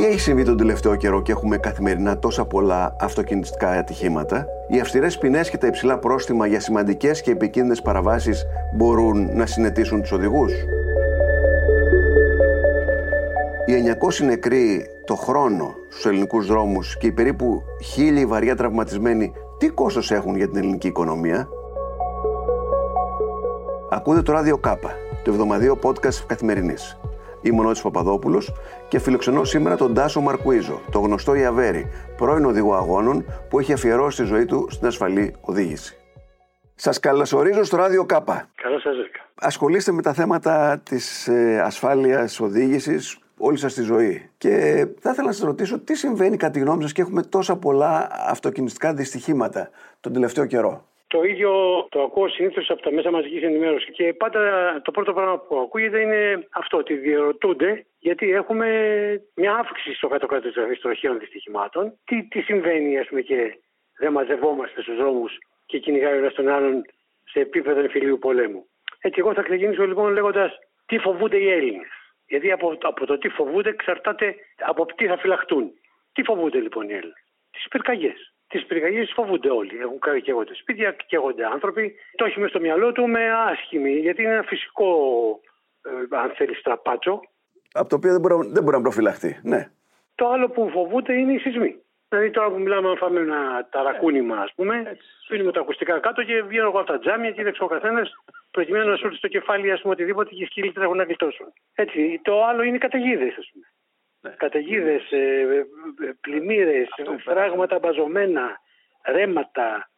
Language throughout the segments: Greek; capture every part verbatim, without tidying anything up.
Τι έχει συμβεί τον τελευταίο καιρό και έχουμε καθημερινά τόσα πολλά αυτοκινητιστικά ατυχήματα? Οι αυστηρές ποινές και τα υψηλά πρόστιμα για σημαντικές και επικίνδυνες παραβάσεις μπορούν να συνετήσουν τους οδηγούς? Οι εννιακόσιοι νεκροί το χρόνο στους ελληνικούς δρόμους και οι περίπου χίλιοι βαριά τραυματισμένοι, τι κόστος έχουν για την ελληνική οικονομία? Ακούτε το Ράδιο ΚΑΠΑ, το εβδομαδιαίο podcast Καθημερινής. Είμαι ο Νότης Παπαδόπουλος και φιλοξενώ σήμερα τον Τάσο Μαρκουίζο, το γνωστό Ιαβέρη, πρώην οδηγό αγώνων που έχει αφιερώσει τη ζωή του στην ασφαλή οδήγηση. Σας καλωσορίζω στο Ράδιο ΚΑΠΑ. Καλώς σας βρήκα. Ασχολείστε με τα θέματα της ε, ασφάλειας οδήγησης όλη σας τη ζωή. Και θα ήθελα να σας ρωτήσω τι συμβαίνει κατά τη γνώμη σας και έχουμε τόσα πολλά αυτοκινηστικά δυστυχήματα τον τελευταίο καιρό. Το ίδιο το ακούω συνήθως από τα μέσα μαζικής ενημέρωσης και πάντα το πρώτο πράγμα που ακούγεται είναι αυτό, ότι διερωτούνται γιατί έχουμε μια αύξηση στο κάτω-κάτω της γραφής τροχαίων δυστυχημάτων. Τι, τι συμβαίνει, ας πούμε, και δεν μαζευόμαστε στους δρόμους και κυνηγάει ο ένας τον άλλον σε επίπεδο εμφυλίου πολέμου. Έτσι, εγώ θα ξεκινήσω λοιπόν λέγοντας τι φοβούνται οι Έλληνες. Γιατί από, από το τι φοβούνται εξαρτάται από τι θα φυλαχτούν. Τι φοβούνται λοιπόν οι Έλληνες? Τις πυρκαγιές. Τις πυρκαγιές φοβούνται όλοι. Έχουν κάνει και εγώ τα σπίτια, και εγώ τα άνθρωποι. Το έχει μες στο μυαλό του με άσχημη, γιατί είναι ένα φυσικό, ε, αν θέλει, στραπάτσο. Από το οποίο δεν μπορεί, δεν μπορεί να προφυλαχτεί. Ναι. Το άλλο που φοβούνται είναι οι σεισμοί. Δηλαδή τώρα που μιλάμε, αν φάμε ένα ταρακούνημα, ας πούμε, πίνουμε τα ακουστικά κάτω και βγαίνω εγώ από τα τζάμια και δεξω ο καθένας, προκειμένου να σου έρθει στο κεφάλι, ας πούμε, οτιδήποτε και οι σκύλοι τρέχουν να γλιτώσουν. Έτσι. Το άλλο είναι οι καταιγίδες, ας πούμε. Ναι. Καταιγίδες, πλημμύρες, φράγματα μπαζωμένα, ρέματα,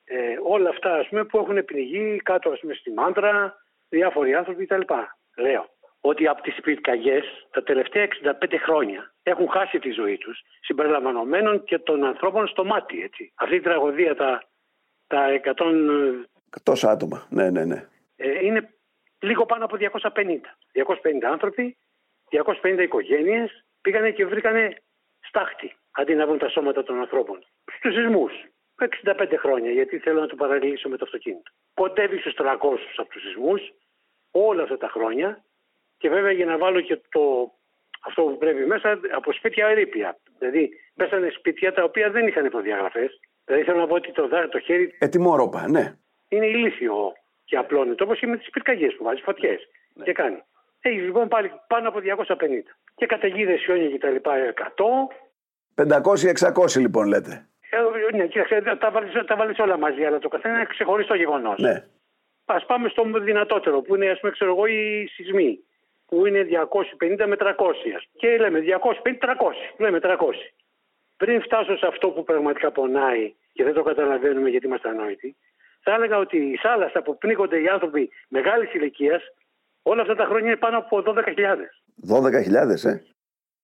όλα αυτά, ας πούμε, που έχουν πνιγεί κάτω, ας πούμε, στη Μάντρα, διάφοροι άνθρωποι κτλ. Λέω ότι από τις πυρκαγιές τα τελευταία εξήντα πέντε χρόνια έχουν χάσει τη ζωή τους, συμπεριλαμβανομένων και των ανθρώπων στο μάτι. Έτσι. Αυτή η τραγωδία, τα, τα εκατό... εκατό άτομα, ναι, ναι, ναι. Ε, είναι λίγο πάνω από διακόσια πενήντα. διακόσιοι πενήντα άνθρωποι, διακόσιες πενήντα οικογένειες πήγανε και βρήκανε στάχτη αντί να βρουν τα σώματα των ανθρώπων. Στους σεισμούς, εξήντα πέντε χρόνια, γιατί θέλω να το παραλληλήσω με το αυτοκίνητο. Κοντεύει στους τριακόσιους από τους σεισμούς όλα αυτά τα χρόνια. Και βέβαια, για να βάλω και το, αυτό που πρέπει μέσα, από σπίτια ερείπια. Δηλαδή, πέσανε σπίτια τα οποία δεν είχαν προδιαγραφές. Δηλαδή, θέλω να πω ότι το, το χέρι. Ετοιμόρροπα, ναι. Είναι ηλίθιο και απλώνεται, όπως και με τις πυρκαγιές που βάζει φωτιές. Ναι. Και κάνει. Έχει λοιπόν πάλι πάνω από διακόσια πενήντα. Και καταιγίδες, σιόνια και τα λοιπά, εκατό. πεντακόσια εξακόσια λοιπόν, λέτε. Ε, ναι, κοίταξε, τα βάλεις όλα μαζί, αλλά το καθένα είναι ξεχωριστό γεγονός. Ναι. Ας πάμε στο δυνατότερο, που είναι, ας πούμε, ξέρω εγώ, οι σεισμοί. Που είναι διακόσιοι πενήντα με τριακόσιοι. Και λέμε διακόσιοι πενήντα με τριακόσιοι. Λέμε τριακόσιοι. Πριν φτάσω σε αυτό που πραγματικά πονάει και δεν το καταλαβαίνουμε γιατί είμαστε ανόητοι, θα έλεγα ότι η θάλασσα που πνίγονται οι άνθρωποι μεγάλης ηλικίας, όλα αυτά τα χρόνια είναι πάνω από δώδεκα χιλιάδες. δώδεκα χιλιάδες, ε.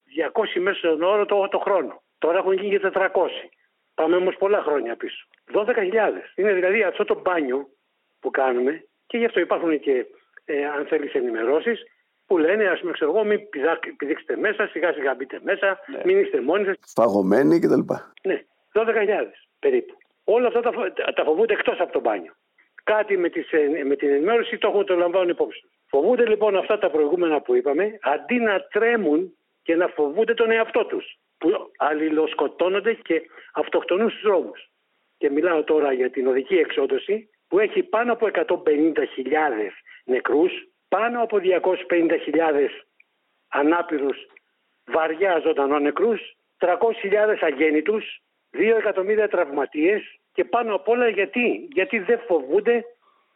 διακόσιοι μέσω όρο το, το χρόνο. Τώρα έχουν γίνει και τετρακόσιοι. Πάμε όμως πολλά χρόνια πίσω. δώδεκα χιλιάδες. Είναι δηλαδή αυτό το μπάνιο που κάνουμε και γι' αυτό υπάρχουν και, ε, αν θέλεις, ενημερώσεις που λένε, ας πούμε, ξέρω εγώ, μην πηδήξετε μέσα, σιγά σιγά μπείτε μέσα, ναι. Μην είστε μόνοι σας. Φαγωμένοι κτλ. Ναι, δώδεκα χιλιάδες περίπου. Όλα αυτά τα, τα φοβούνται εκτός από το μπάνιο. Κάτι με, τις, με την ενημέρωση το έχουν, το λαμβάνουν υπόψη. Φοβούνται λοιπόν αυτά τα προηγούμενα που είπαμε, αντί να τρέμουν και να φοβούνται τον εαυτό τους, που αλληλοσκοτώνονται και αυτοκτονούν στους δρόμους. Και μιλάω τώρα για την οδική εξόντωση, που έχει πάνω από εκατόν πενήντα χιλιάδες νεκρούς, πάνω από διακόσιες πενήντα χιλιάδες ανάπηρους βαριά ζωντανών νεκρούς, τριακόσιες χιλιάδες αγέννητους, δύο εκατομμύρια τραυματίες και πάνω απ' όλα γιατί, γιατί δεν φοβούνται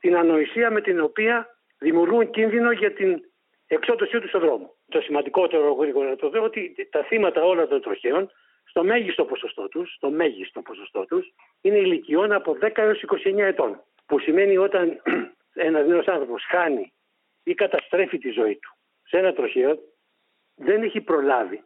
την ανοησία με την οποία δημιουργούν κίνδυνο για την εξόντωσή του στον δρόμο. Το σημαντικότερο, γρήγορα να το δω, ότι τα θύματα όλων των τροχαίων, στο μέγιστο ποσοστό τους, στο μέγιστο ποσοστό τους, είναι ηλικιών από δέκα έως είκοσι εννέα ετών. Που σημαίνει όταν ένας νέος άνθρωπος χάνει ή καταστρέφει τη ζωή του σε ένα τροχαίο, δεν έχει προλάβει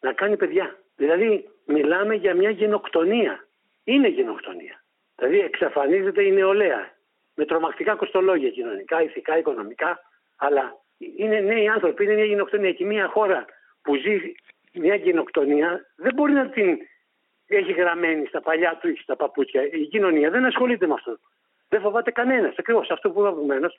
να κάνει παιδιά. Δηλαδή, μιλάμε για μια γενοκτονία. Είναι γενοκτονία. Δηλαδή, εξαφανίζεται η νεολαία. Με τρομακτικά κοστολόγια κοινωνικά, ηθικά, οικονομικά. Αλλά είναι νέοι άνθρωποι, είναι μια γενοκτονία. Και μια χώρα που ζει μια γενοκτονία δεν μπορεί να την έχει γραμμένη στα παλιά του ή στα παπούτσια. Η κοινωνία δεν ασχολείται με αυτό. Δεν φοβάται κανένας. Ακριβώς αυτό που είπα προηγουμένως.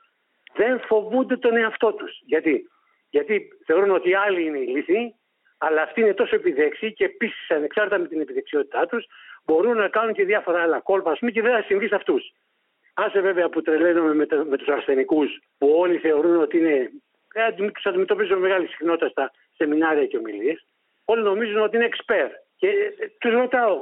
Δεν φοβούνται τον εαυτό τους. Γιατί? Γιατί θεωρούν ότι οι άλλοι είναι ηλίθιοι, αλλά αυτοί είναι τόσο επιδέξιοι και επίσης ανεξάρτητα με την επιδεξιότητά τους μπορούν να κάνουν και διάφορα άλλα κόλπα, ας πούμε, και δεν θα συμβεί σε αυτούς. Άσε βέβαια που τρελαίνομαι με, με τους ασθενικούς που όλοι θεωρούν ότι είναι. Ε, τους αντιμετωπίζουν με μεγάλη συχνότητα στα σεμινάρια και ομιλίες. Όλοι νομίζουν ότι είναι εξπέρ. Και ε, τους ρωτάω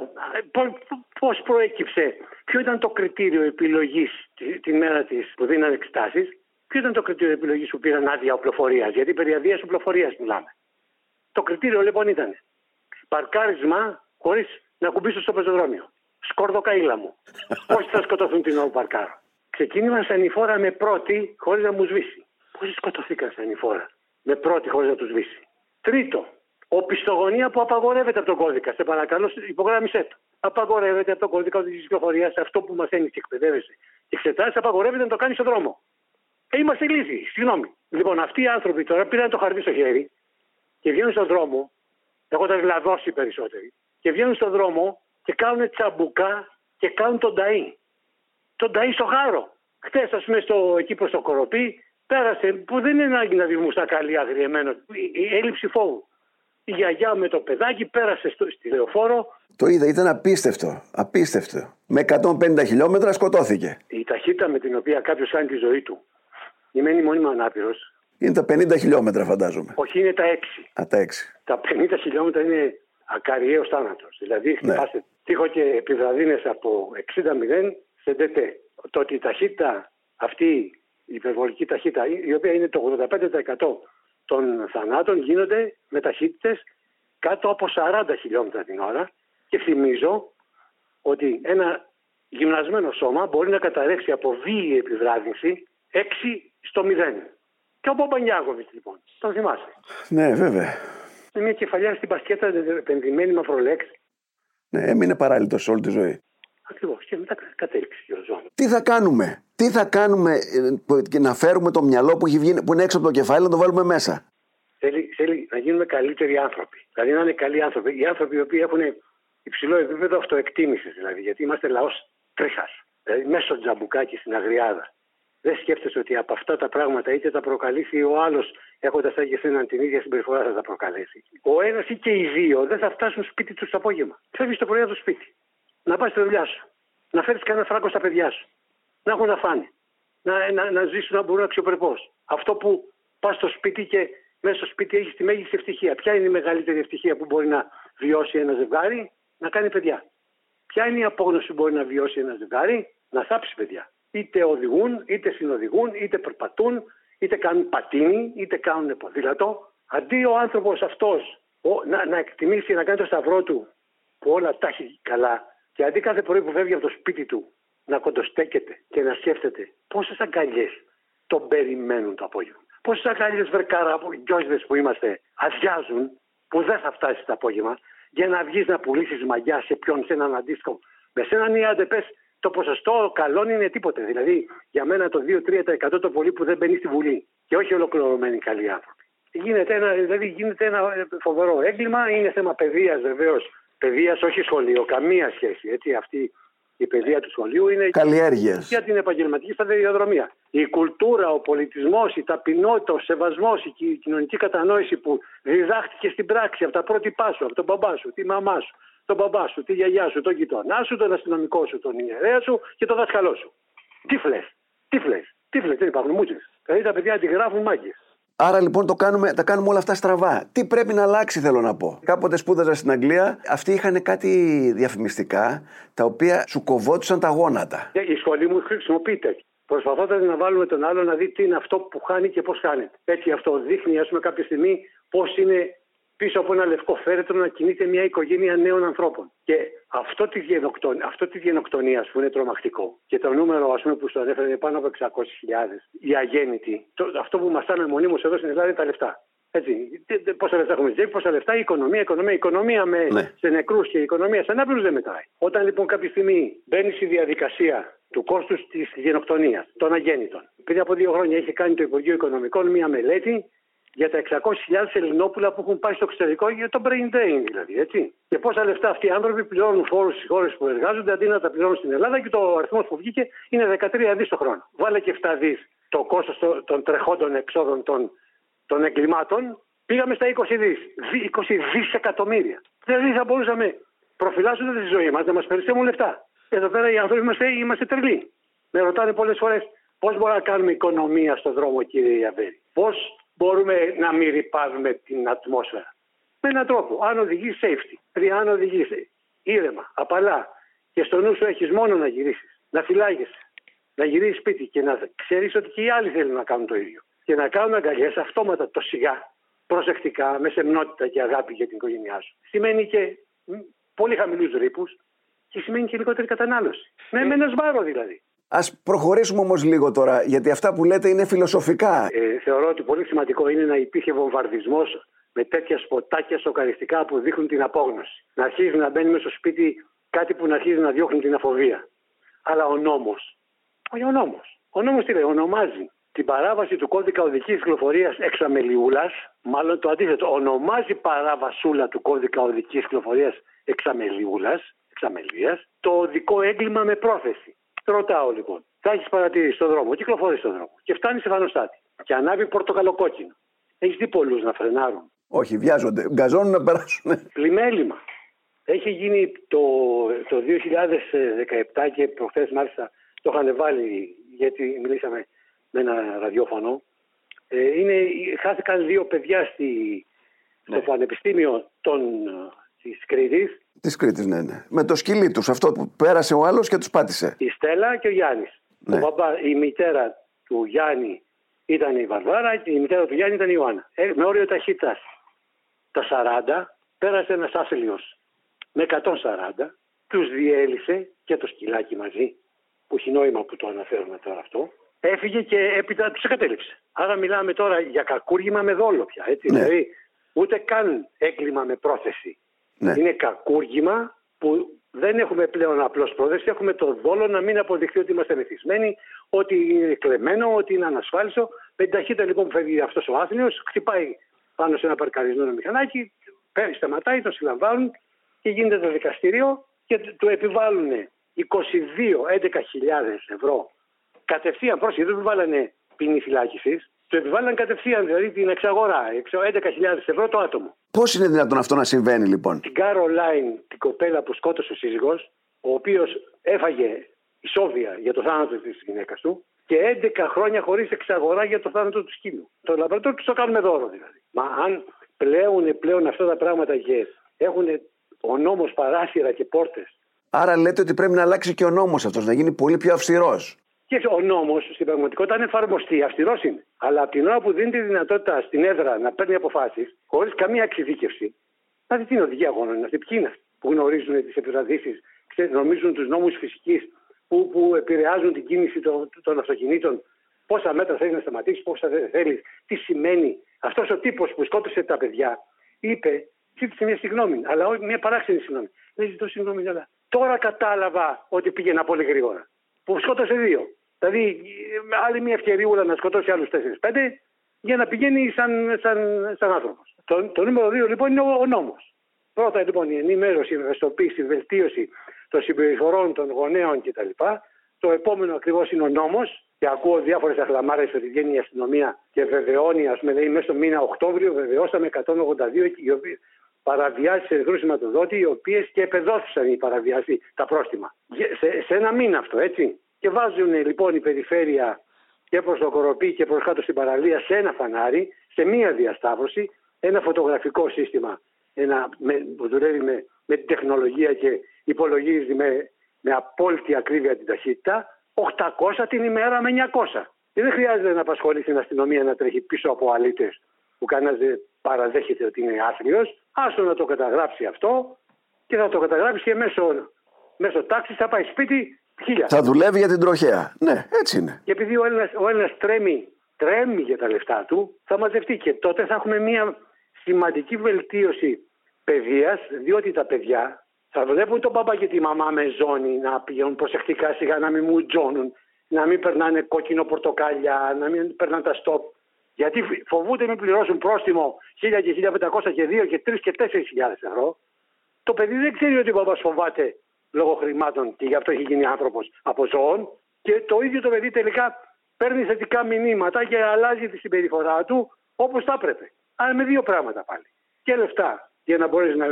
πώς προέκυψε, ποιο ήταν το κριτήριο επιλογής τη, τη μέρα της που δίνανε εξετάσεις, ποιο ήταν το κριτήριο επιλογής που πήραν άδεια οπλοφορίας, γιατί περί αδείας οπλοφορίας μιλάμε. Το κριτήριο λοιπόν ήταν παρκάρισμα χωρίς να κουμπίσω στο πεζοδρόμιο. Σκορδοκαίλα μου. Πόσοι θα σκοτωθούν την ώρα που παρκάρω. Ξεκίνημα σαν η φόρα με πρώτη χωρίς να μου σβήσει. Πόσοι σκοτωθήκαν σαν η φόρα με πρώτη χωρίς να του σβήσει. Τρίτο, οπισθογωνία που απαγορεύεται από τον κώδικα. Σε παρακαλώ, υπογράμμισέ το. Απαγορεύεται από τον κώδικα οδικής κυκλοφορίας, αυτό που μαθαίνεις και εκπαιδεύεσαι και εξετάσεις, απαγορεύεται να το κάνεις στον δρόμο. Ε, είμαστε λύθοι, συγγνώμη. Λοιπόν, αυτοί οι άνθρωποι τώρα πήραν το χαρτί στο χέρι και βγαίνουν στον δρόμο. Εγώ τα λαδώσει περισσότεροι. Και βγαίνουν στον δρόμο. Και κάνουν τσαμπουκά και κάνουν τον ταΐ. Τον ταΐ στο χάρο. Χτες, ας πούμε, στο, εκεί προς το Κοροπί, πέρασε, που δεν είναι ανάγκη να δημιουργούν στα καλή αγριεμένο, η έλλειψη φόβου. Η γιαγιά με το παιδάκι πέρασε στο, στη λεωφόρο. Το είδα, ήταν απίστευτο. Απίστευτο. Με εκατόν πενήντα χιλιόμετρα σκοτώθηκε. Η ταχύτητα με την οποία κάποιος κάνει τη ζωή του, μένει μόνιμα ανάπηρος. Είναι τα πενήντα χιλιόμετρα, φαντάζομαι. Όχι, είναι τα έξι. Α, τα έξι. Τα πενήντα χιλιόμετρα είναι ακαριέως θάνατος. Δηλαδή, χτυπάστε. Ναι. Τύχω και επιβραδύνες από εξήντα μηδέν σε ντετέ. Το ότι η ταχύτητα, αυτή η υπερβολική ταχύτητα, η οποία είναι το ογδόντα πέντε τοις εκατό των θανάτων, γίνονται με ταχύτητες κάτω από σαράντα χιλιόμετρα την ώρα. Και θυμίζω ότι ένα γυμνασμένο σώμα μπορεί να καταρρεύσει από βίαιη επιβράδυνση έξι στο μηδέν. Και ο Παμπανιάγωβης, λοιπόν. Τον θυμάσαι. Ναι, βέβαια. Είναι μια κεφαλιά στην πασκέτα επενδυμένη μαυρολέξ. Ναι, έμεινε παράλυτος όλη τη ζωή. Ακριβώς. Και μετά κατέληξε η οζόνη. Τι θα κάνουμε, τι θα κάνουμε και να φέρουμε το μυαλό που, έχει βγει, που είναι έξω από το κεφάλι να το βάλουμε μέσα. Θέλει, θέλει να γίνουμε καλύτεροι άνθρωποι. Δηλαδή να είναι καλοί άνθρωποι. Οι άνθρωποι οι οποίοι έχουν υψηλό επίπεδο αυτοεκτίμησης, δηλαδή. Γιατί είμαστε λαός τρίχας. Δηλαδή μέσα στο τζαμπουκάκι στην αγριάδα. Δεν σκέφτεσαι ότι από αυτά τα πράγματα είτε τα προκαλήσει ο άλλος έχοντας σαν και εσέναν την ίδια συμπεριφορά θα τα προκαλέσει. Ο ένας ή και οι δύο δεν θα φτάσουν σπίτι τους το απόγευμα. Φεύγεις το πρωί από το σπίτι. Να πας στη δουλειά σου. Να φέρεις κανένα φράγκο στα παιδιά σου. Να έχουν να φάνε. Να, να, να ζήσουν να μπορούν αξιοπρεπώς. Αυτό που πας στο σπίτι και μέσα στο σπίτι έχεις τη μέγιστη ευτυχία. Ποια είναι η μεγαλύτερη ευτυχία που μπορεί να βιώσει ένα ζευγάρι? Να κάνει παιδιά. Ποια είναι η απόγνωση που μπορεί να βιώσει ένα ζευγάρι? Να θάψει παιδιά. Είτε οδηγούν, είτε συνοδηγούν, είτε περπατούν, είτε κάνουν πατίνι, είτε κάνουν ποδήλατο. Αντί ο άνθρωπος αυτός ο, να, να εκτιμήσει, να κάνει το σταυρό του που όλα τα έχει καλά, και αντί κάθε πρωί που φεύγει από το σπίτι του να κοντοστέκεται και να σκέφτεται πόσες αγκαλιές τον περιμένουν το απόγευμα. Πόσες αγκαλιές βερκάρα, γιώσδες που είμαστε, αδειάζουν, που δεν θα φτάσει το απόγευμα, για να βγεις να πουλήσεις μαγιά σε ποιον, σε έναν αντίστοιχο. Με σέναν ή άντε πες. Το ποσοστό καλών είναι τίποτε. Δηλαδή, για μένα το δύο με τρία τοις εκατό το πολύ που δεν μπαίνει στη Βουλή. Και όχι ολοκληρωμένοι καλοί άνθρωποι. Γίνεται ένα, δηλαδή, γίνεται ένα φοβερό έγκλημα. Είναι θέμα παιδείας, βεβαίως. Παιδείας, όχι σχολείο. Καμία σχέση. Έτσι, αυτή η παιδεία του σχολείου είναι καλλιέργειες για την επαγγελματική σταδιοδρομία. Η κουλτούρα, ο πολιτισμός, η ταπεινότητα, ο σεβασμός, η κοινωνική κατανόηση που διδάχτηκε στην πράξη από τα πρότυπά σου, από τον μπαμπά σου, τη μαμά σου, τον μπαμπά σου, τη γιαγιά σου, τον γειτονά σου, τον αστυνομικό σου, τον ιερέα σου και τον δάσκαλό σου. Τύφλες, τύφλες, τύφλες, δεν υπάρχουν μούτσες. Δηλαδή τα παιδιά αντιγράφουν μάγκες. Άρα λοιπόν το κάνουμε, τα κάνουμε όλα αυτά στραβά. Τι πρέπει να αλλάξει, θέλω να πω. Κάποτε σπούδαζα στην Αγγλία, αυτοί είχαν κάτι διαφημιστικά τα οποία σου κοβότουσαν τα γόνατα. Η σχολή μου χρησιμοποιείται. Προσπαθώντας να βάλουμε τον άλλο να δει τι είναι αυτό που χάνει και πώς χάνεται. Έτσι αυτό δείχνει, ας πούμε, κάποια στιγμή πώς είναι. Πίσω από ένα λευκό φέρετρο να κινείται μια οικογένεια νέων ανθρώπων. Και αυτό τη γενοκτονία, αυτό τη γενοκτονία ας πούμε, είναι τρομακτικό. Και το νούμερο ας πούμε, που στο ανέφερε είναι πάνω από εξακόσιες χιλιάδες. Οι αγέννητοι. Το, αυτό που μαστάμε μονίμως εδώ στην Ελλάδα είναι τα λεφτά. Έτσι. Πόσα λεφτά έχουμε στη ζωή, πόσα λεφτά, η οικονομία, η οικονομία, η οικονομία με, ναι. σε νεκρούς και η οικονομία σε ανάπηρους δεν μετράει. Όταν λοιπόν κάποια στιγμή μπαίνει στη διαδικασία του κόστους της γενοκτονίας των αγέννητων. Πριν από δύο χρόνια είχε κάνει το Υπουργείο Οικονομικών μια μελέτη για τα εξακόσιες χιλιάδες Ελληνόπουλα που έχουν πάει στο εξωτερικό για το brain drain, δηλαδή. Έτσι. Και πόσα λεφτά αυτοί οι άνθρωποι πληρώνουν φόρους στις χώρες που εργάζονται αντί να τα πληρώνουν στην Ελλάδα, και το αριθμός που βγήκε είναι δεκατρία δις το χρόνο. Βάλε και εφτά δις το κόστος των τρεχόντων εξόδων των, των εγκλημάτων Πήγαμε στα είκοσι δις. είκοσι δισεκατομμύρια. Δηλαδή θα μπορούσαμε προφυλάσσοντας τη ζωή μας να μας περισσεύουν λεφτά. Εδώ πέρα οι άνθρωποι είμαστε, είμαστε τρελοί. Με ρωτάνε πολλές φορές πώς μπορούμε να κάνουμε οικονομία στον δρόμο, κύριε Ιαβέρη. Πώς μπορούμε να μην ρυπάζουμε την ατμόσφαιρα. Με έναν τρόπο. Αν οδηγείς safety, δηλαδή αν οδηγείς ήρεμα, απαλά και στο νου σου έχεις μόνο να γυρίσεις, να φυλάγεσαι, να γυρίσεις σπίτι και να ξέρεις ότι και οι άλλοι θέλουν να κάνουν το ίδιο. Και να κάνουν αγκαλιές αυτόματα το σιγά, προσεκτικά, με σεμνότητα και αγάπη για την οικογένειά σου. Σημαίνει και πολύ χαμηλούς ρήπους και σημαίνει και λιγότερη κατανάλωση. Ναι, με ένα σβάρο δηλαδή. Ας προχωρήσουμε όμως λίγο τώρα, γιατί αυτά που λέτε είναι φιλοσοφικά. Ε, θεωρώ ότι πολύ σημαντικό είναι να υπήρχε βομβαρδισμός με τέτοια σποτάκια σοκαριστικά που δείχνουν την απόγνωση. Να αρχίζει να μπαίνει μέσα στο σπίτι κάτι που να αρχίζει να διώχνει την αφοβία. Αλλά ο νόμος. Όχι ο νόμος. Ο νόμος τι λέει, ονομάζει την παράβαση του κώδικα οδικής κυκλοφορίας εξαμελιούλας, μάλλον το αντίθετο, ονομάζει παράβασούλα του κώδικα οδικής κυκλοφορίας εξαμελιούλας, εξαμελίας, το οδικό έγκλημα με πρόθεση. Ρωτάω λοιπόν, θα έχεις παρατηρήσει στον δρόμο, κυκλοφορείς στον δρόμο και φτάνεις σε φανοστάτη και ανάβει πορτοκαλοκόκκινο. Έχεις δει πολλούς να φρενάρουν. Όχι, βιάζονται, γκαζώνουν να περάσουν. Πλημέλημα. Έχει γίνει το, το δύο χιλιάδες δεκαεπτά και προχθές μάλιστα το είχαν βάλει γιατί μιλήσαμε με ένα ραδιόφωνο. Ε, είναι, χάθηκαν δύο παιδιά στη, ναι. στο Πανεπιστήμιο των, της Κρήτης. Της Κρήτης, ναι, ναι. Με το σκυλί τους, αυτό που πέρασε ο άλλος και τους πάτησε. Η Στέλλα και ο Γιάννης. Ναι. Ο μπαμπά, η μητέρα του Γιάννη ήταν η Βαρβάρα και η μητέρα του Γιάννη ήταν η Ιωάννα. Ε, με όριο ταχύτητας τα σαράντα, πέρασε ένας άσυλιος με εκατόν σαράντα, τους διέλυσε και το σκυλάκι μαζί, που έχει νόημα που το αναφέρουμε τώρα αυτό. Έφυγε και έπειτα τους εγκατέλειψε. Άρα μιλάμε τώρα για κακούργημα με δόλο πια. Έτσι, ναι. Δηλαδή ούτε καν έγκλημα με πρόθεση. Ναι. Είναι κακούργημα που δεν έχουμε πλέον απλώς πρόθεση. Έχουμε το δόλο να μην αποδειχθεί ότι είμαστε μεθυσμένοι, ότι είναι κλεμμένο, ότι είναι ανασφάλιστο. Με την ταχύτητα λοιπόν που φεύγει αυτός ο άθλιος, χτυπάει πάνω σε ένα παρκαρισμένο μηχανάκι, πέφτει, σταματάει, τον συλλαμβάνουν και γίνεται το δικαστήριο και του επιβάλλουν είκοσι δύο με έντεκα χιλιάδες ευρώ. Κατευθείαν, πρόσεχε, δεν του βάλανε ποινή φυλάκισης. Το επιβάλλαν κατευθείαν, δηλαδή την εξαγορά, έντεκα χιλιάδες ευρώ το άτομο. Πώς είναι δυνατόν αυτό να συμβαίνει, λοιπόν? Την Κάρολαϊν, την κοπέλα που σκότωσε ο σύζυγος, ο οποίος έφαγε ισόβια για το θάνατο της γυναίκας του και έντεκα χρόνια χωρίς εξαγορά για το θάνατο του σκύλου. Το λαμπρατόριο του το κάνουμε δώρο, δηλαδή. Μα αν πλέουν πλέον αυτά τα πράγματα και έχουν ο νόμος παράθυρα και πόρτες. Άρα λέτε ότι πρέπει να αλλάξει και ο νόμος αυτός, να γίνει πολύ πιο αυστηρός. Και ο νόμος στην πραγματικότητα αν εφαρμοστεί, αυστηρός είναι. Αλλά από την ώρα που δίνει τη δυνατότητα στην έδρα να παίρνει αποφάσεις, χωρίς καμία εξειδίκευση, να δει την οδηγία αγώνων, είναι αυτή ποιοι είναι που γνωρίζουν τις επιβραδύσεις, νομίζουν τους νόμους φυσικής που, που επηρεάζουν την κίνηση των, των αυτοκινήτων, πόσα μέτρα θέλει να σταματήσει, πόσα δεν θέλει, τι σημαίνει. Αυτός ο τύπος που σκότωσε τα παιδιά είπε, ζήτησε μια συγγνώμη, αλλά μια παράξενη συγγνώμη. Δεν ζητώ συγγνώμη, αλλά τώρα κατάλαβα ότι πήγαινα πολύ γρήγορα. Που σκότωσε δύο. Δηλαδή, άλλη μια ευκαιριούλα να σκοτώσει άλλους τέσσερις πέντε για να πηγαίνει σαν, σαν, σαν άνθρωπος. Το, το νούμερο δύο λοιπόν είναι ο, ο νόμος. Πρώτα λοιπόν η ενημέρωση, η ευαισθητοποίηση, η βελτίωση των συμπεριφορών των γονέων κτλ. Το επόμενο ακριβώς είναι ο νόμος. Και ακούω διάφορες αχλαμάρες ότι βγαίνει η αστυνομία και βεβαιώνει, ας πούμε, δηλαδή μέσα στο μήνα Οκτώβριο βεβαιώσαμε εκατόν ογδόντα δύο παραβιάσεις ερυθρού σηματοδότη, οι οποίες και επεδόθησαν οι παραβιάσεις, τα πρόστιμα. Σε, σε ένα μήνα αυτό, έτσι. Και βάζουν λοιπόν η περιφέρεια και προς το Κοροπί και προς κάτω στην παραλία σε ένα φανάρι, σε μία διασταύρωση, ένα φωτογραφικό σύστημα ένα, με, που δουλεύει με, με την τεχνολογία και υπολογίζει με, με απόλυτη ακρίβεια την ταχύτητα, οκτακόσια την ημέρα με εννιακόσια. Και δεν χρειάζεται να απασχολεί την αστυνομία να τρέχει πίσω από αλήτες που κανένας δεν παραδέχεται ότι είναι άθλιος. Άστο να το καταγράψει αυτό και θα το καταγράψει και μέσω, μέσω τάξης θα πάει σπίτι. χίλια. Θα δουλεύει για την τροχέα. Ναι, έτσι είναι. Και επειδή ο Έλληνας, ο Έλληνας τρέμει, τρέμει για τα λεφτά του, θα μαζευτεί και τότε θα έχουμε μια σημαντική βελτίωση παιδείας, διότι τα παιδιά θα βλέπουν τον παπά και τη μαμά με ζώνη, να πηγαίνουν προσεκτικά σιγά, να μην μου τζώνουν, να μην περνάνε κόκκινο πορτοκάλια, να μην περνάνε τα στόπ. Γιατί φοβούνται μην πληρώσουν πρόστιμο χίλια και χίλια πεντακόσια και δύο και τρεις και τέσσερις χιλιάδες ευρώ. Το παιδί δεν ξέρει ότι ο παπάς φοβάται λόγω χρημάτων και γι' αυτό έχει γίνει άνθρωπος από ζώων και το ίδιο το παιδί τελικά παίρνει θετικά μηνύματα και αλλάζει τη συμπεριφορά του όπως θα έπρεπε. αλλά με δύο πράγματα πάλι. Και λεφτά για να μπορέσει να,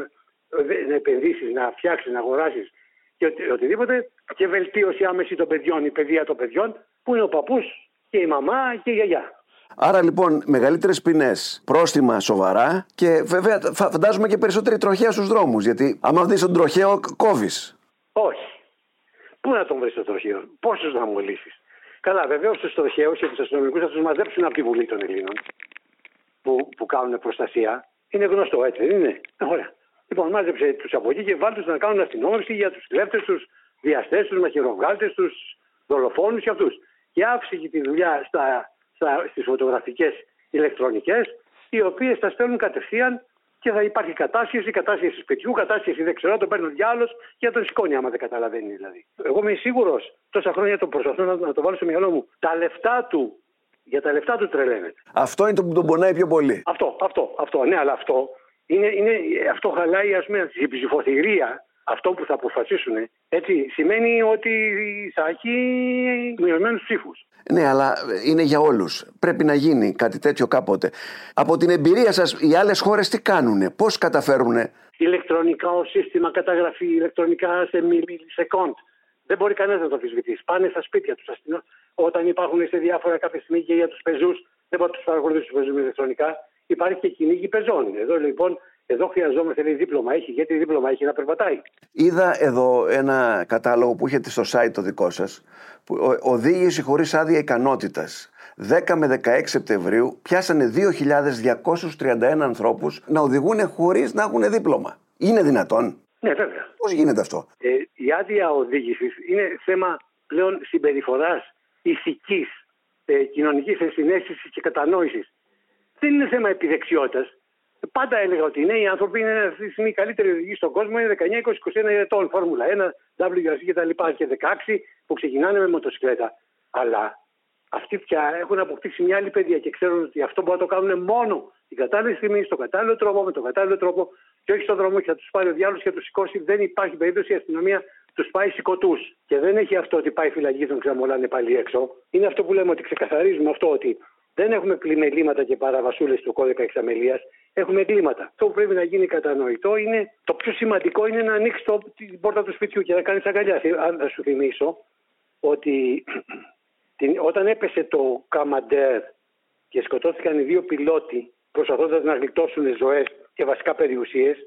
να επενδύσει, να φτιάξει, να αγοράσει και οτι, οτιδήποτε. Και βελτίωση άμεση των παιδιών, η παιδεία των παιδιών, που είναι ο παππούς και η μαμά και η γιαγιά. Άρα λοιπόν μεγαλύτερες ποινές, πρόστιμα σοβαρά και βέβαια φαντάζομαι και περισσότερη τροχέα στους δρόμους. Γιατί άμα βρεις τον τροχαίο, κόβεις. Όχι. Πού να τον βρεις τον τροχαίο, πόσους να μολύσεις. Καλά, βεβαίως τους τροχαίους και τους αστυνομικούς θα τους μαζέψουν από τη Βουλή των Ελλήνων που, που κάνουν προστασία. Είναι γνωστό, έτσι δεν είναι? Ωραία. Λοιπόν, μάζεψε τους από εκεί και βάλτε τους να κάνουν αστυνόμευση για τους κλέφτες, τους διαστές, τους μαχαιροβγάλτες, τους δολοφόνους και αυτούς. Και άφησε τη δουλειά στα. Στις φωτογραφικές ηλεκτρονικές, οι οποίες θα στέλνουν κατευθείαν και θα υπάρχει κατάσχεση, κατάσχεση σπιτιού, κατάσχεση δεν ξέρω, τον παίρνει ο διάολος και τον σηκώνει, άμα δεν καταλαβαίνει δηλαδή. Εγώ είμαι σίγουρος, τόσα χρόνια τον προσπαθώ να, να το βάλω στο μυαλό μου. Τα λεφτά του, για τα λεφτά του τρελαίνεται. Αυτό είναι το που τον πονάει πιο πολύ. Αυτό, αυτό, αυτό. Ναι, αλλά αυτό, είναι, είναι, αυτό χαλάει, ας πούμε, στην ψηφοθυρία. Αυτό που θα αποφασίσουν, έτσι, σημαίνει ότι θα έχει μειωμένους ψήφους. Ναι, αλλά είναι για όλους. Πρέπει να γίνει κάτι τέτοιο κάποτε. Από την εμπειρία σας, οι άλλες χώρες τι κάνουνε, πώς καταφέρουνε? Ηλεκτρονικά ο σύστημα καταγραφή, ηλεκτρονικά σε μιλισεκόντ. Δεν μπορεί κανένας να το αμφισβητήσει. Πάνε στα σπίτια τους αστυνο... Όταν υπάρχουν σε διάφορα κάποια στιγμή και για τους πεζούς, δεν μπορεί να τους παρακολουθήσουν τους πεζούς ηλεκτρονικά. Υπάρχει και κυνήγι πεζών. Εδώ λοιπόν. Εδώ χρειαζόμαστε, λέει, δίπλωμα έχει, γιατί δίπλωμα έχει να περπατάει. Είδα εδώ ένα κατάλογο που έχετε στο site το δικό σας. Που οδήγηση χωρίς άδεια ικανότητας. δέκα με δεκαέξι Σεπτεμβρίου πιάσανε δύο χιλιάδες διακόσιους τριάντα ένα ανθρώπους να οδηγούν χωρίς να έχουν δίπλωμα. Είναι δυνατόν? Ναι, βέβαια. Πώς γίνεται αυτό? Ε, η άδεια οδήγησης είναι θέμα πλέον συμπεριφοράς, ηθικής, ε, κοινωνικής ενσυναίσθησης και κατανόησης. Δεν είναι θέμα επιδεξιότητας. Πάντα έλεγα ότι ναι, οι άνθρωποι είναι αυτή τη στιγμή οι καλύτεροι οδηγοί στον κόσμο, είναι δεκαεννιά, είκοσι, είκοσι ένα ετών, Φόρμουλα ένα, ντάμπλιου αρ σι και τα λοιπά, και δεκαέξι που ξεκινάνε με μοτοσυκλέτα. Αλλά αυτοί πια έχουν αποκτήσει μια άλλη παιδεία και ξέρουν ότι αυτό μπορούν να το κάνουν μόνο την κατάλληλη στιγμή, στον κατάλληλο τρόπο, με τον κατάλληλο τρόπο και όχι στον δρόμο. Και θα του πάρει ο διάολος και θα του σηκώσει. Δεν υπάρχει περίπτωση η αστυνομία του πάει σηκωτούς. Και δεν έχει αυτό ότι πάει φυλακή, τον ξαμολάνε πάλι έξω. Είναι αυτό που λέμε ότι ξεκαθαρίζουμε αυτό ότι δεν έχουμε πλημελήματα και παραβασούλες του κώδικα εξαμελίας. Έχουμε εγκλήματα. Αυτό που πρέπει να γίνει κατανοητό είναι το πιο σημαντικό είναι να ανοίξει την πόρτα του σπιτιού και να κάνει αγκαλιά. Αν θα σου θυμίσω ότι την, όταν έπεσε το Καμαντέρ και σκοτώθηκαν οι δύο πιλότοι προσπαθώντας να γλιτώσουν ζωές και βασικά περιουσίες,